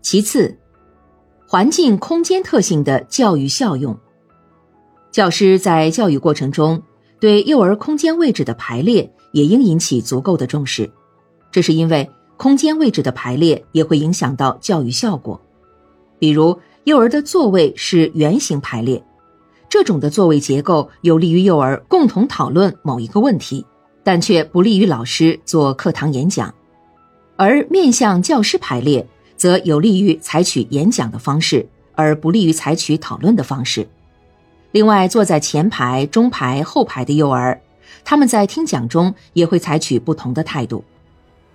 其次，环境空间特性的教育效用。教师在教育过程中对幼儿空间位置的排列也应引起足够的重视，这是因为空间位置的排列也会影响到教育效果。比如幼儿的座位是圆形排列，这种的座位结构有利于幼儿共同讨论某一个问题，但却不利于老师做课堂演讲。而面向教师排列则有利于采取演讲的方式，而不利于采取讨论的方式。另外，坐在前排、中排、后排的幼儿，他们在听讲中也会采取不同的态度。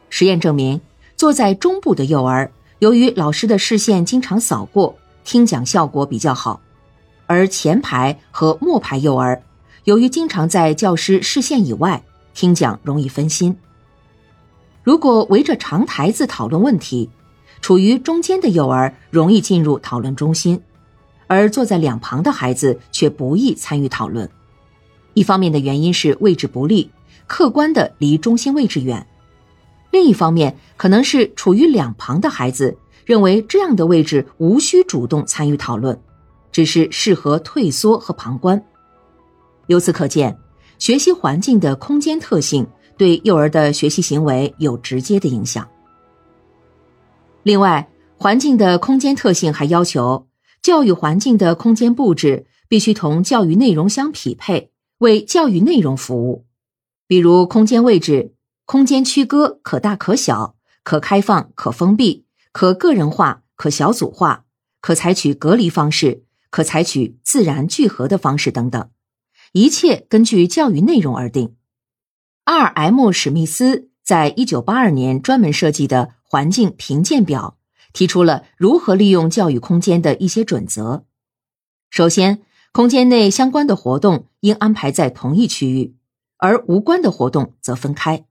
实验证明，坐在中部的幼儿，由于老师的视线经常扫过，听讲效果比较好；而前排和末排幼儿，由于经常在教师视线以外，听讲容易分心。如果围着长台子讨论问题，处于中间的幼儿容易进入讨论中心，而坐在两旁的孩子却不易参与讨论。一方面的原因是位置不利，客观地离中心位置远；另一方面可能是处于两旁的孩子认为这样的位置无需主动参与讨论，只是适合退缩和旁观。由此可见，学习环境的空间特性对幼儿的学习行为有直接的影响。另外，环境的空间特性还要求教育环境的空间布置必须同教育内容相匹配，为教育内容服务。比如空间位置、空间区隔可大可小、可开放可封闭、可个人化可小组化、可采取隔离方式、可采取自然聚合的方式等等，一切根据教育内容而定。R.M. 史密斯在1982年专门设计的环境评鉴表提出了如何利用教育空间的一些准则。首先，空间内相关的活动应安排在同一区域，而无关的活动则分开。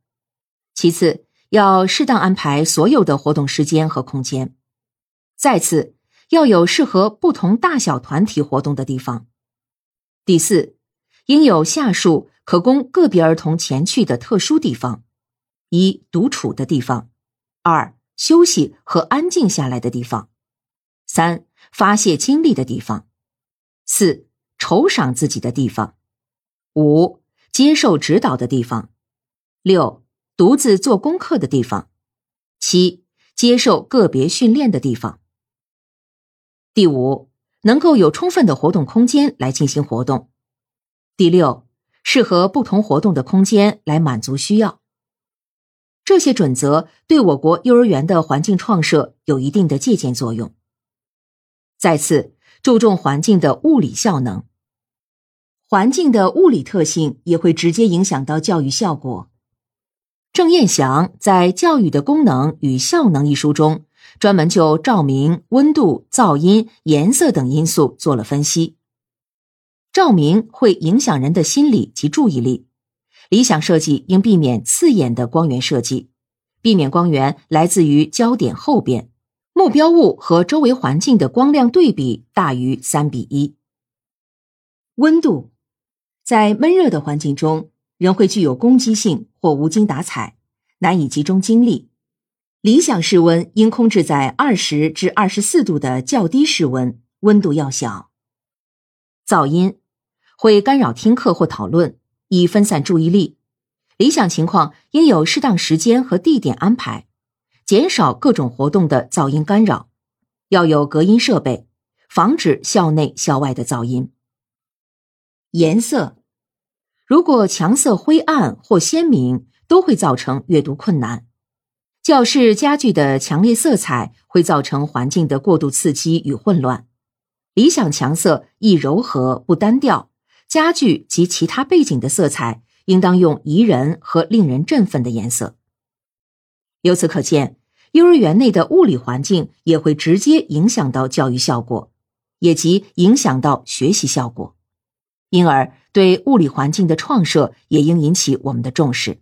其次，要适当安排所有的活动时间和空间。再次，要有适合不同大小团体活动的地方。第四，应有下述可供个别儿童前去的特殊地方：一、独处的地方；二、休息和安静下来的地方；三、发泄精力的地方；四、酬赏自己的地方；五、接受指导的地方；六、独自做功课的地方；七、接受个别训练的地方。第五，能够有充分的活动空间来进行活动。第六，适合不同活动的空间来满足需要。这些准则对我国幼儿园的环境创设有一定的借鉴作用。再次，注重环境的物理效能。环境的物理特性也会直接影响到教育效果。郑燕祥在《教育的功能与效能》一书中，专门就照明、温度、噪音、颜色等因素做了分析。照明会影响人的心理及注意力。理想设计应避免刺眼的光源设计，避免光源来自于焦点后边，目标物和周围环境的光亮对比大于3:1。温度，在闷热的环境中，人会具有攻击性或无精打采，难以集中精力。理想室温应控制在20至24度的较低室温，温度要小。噪音，会干扰听课或讨论，以分散注意力。理想情况应有适当时间和地点安排，减少各种活动的噪音干扰，要有隔音设备，防止校内校外的噪音。颜色，如果强色灰暗或鲜明，都会造成阅读困难。教室家具的强烈色彩会造成环境的过度刺激与混乱。理想强色易柔和不单调，家具及其他背景的色彩应当用宜人和令人振奋的颜色。由此可见，幼儿园内的物理环境也会直接影响到教育效果，也即影响到学习效果。因而，对物理环境的创设也应引起我们的重视。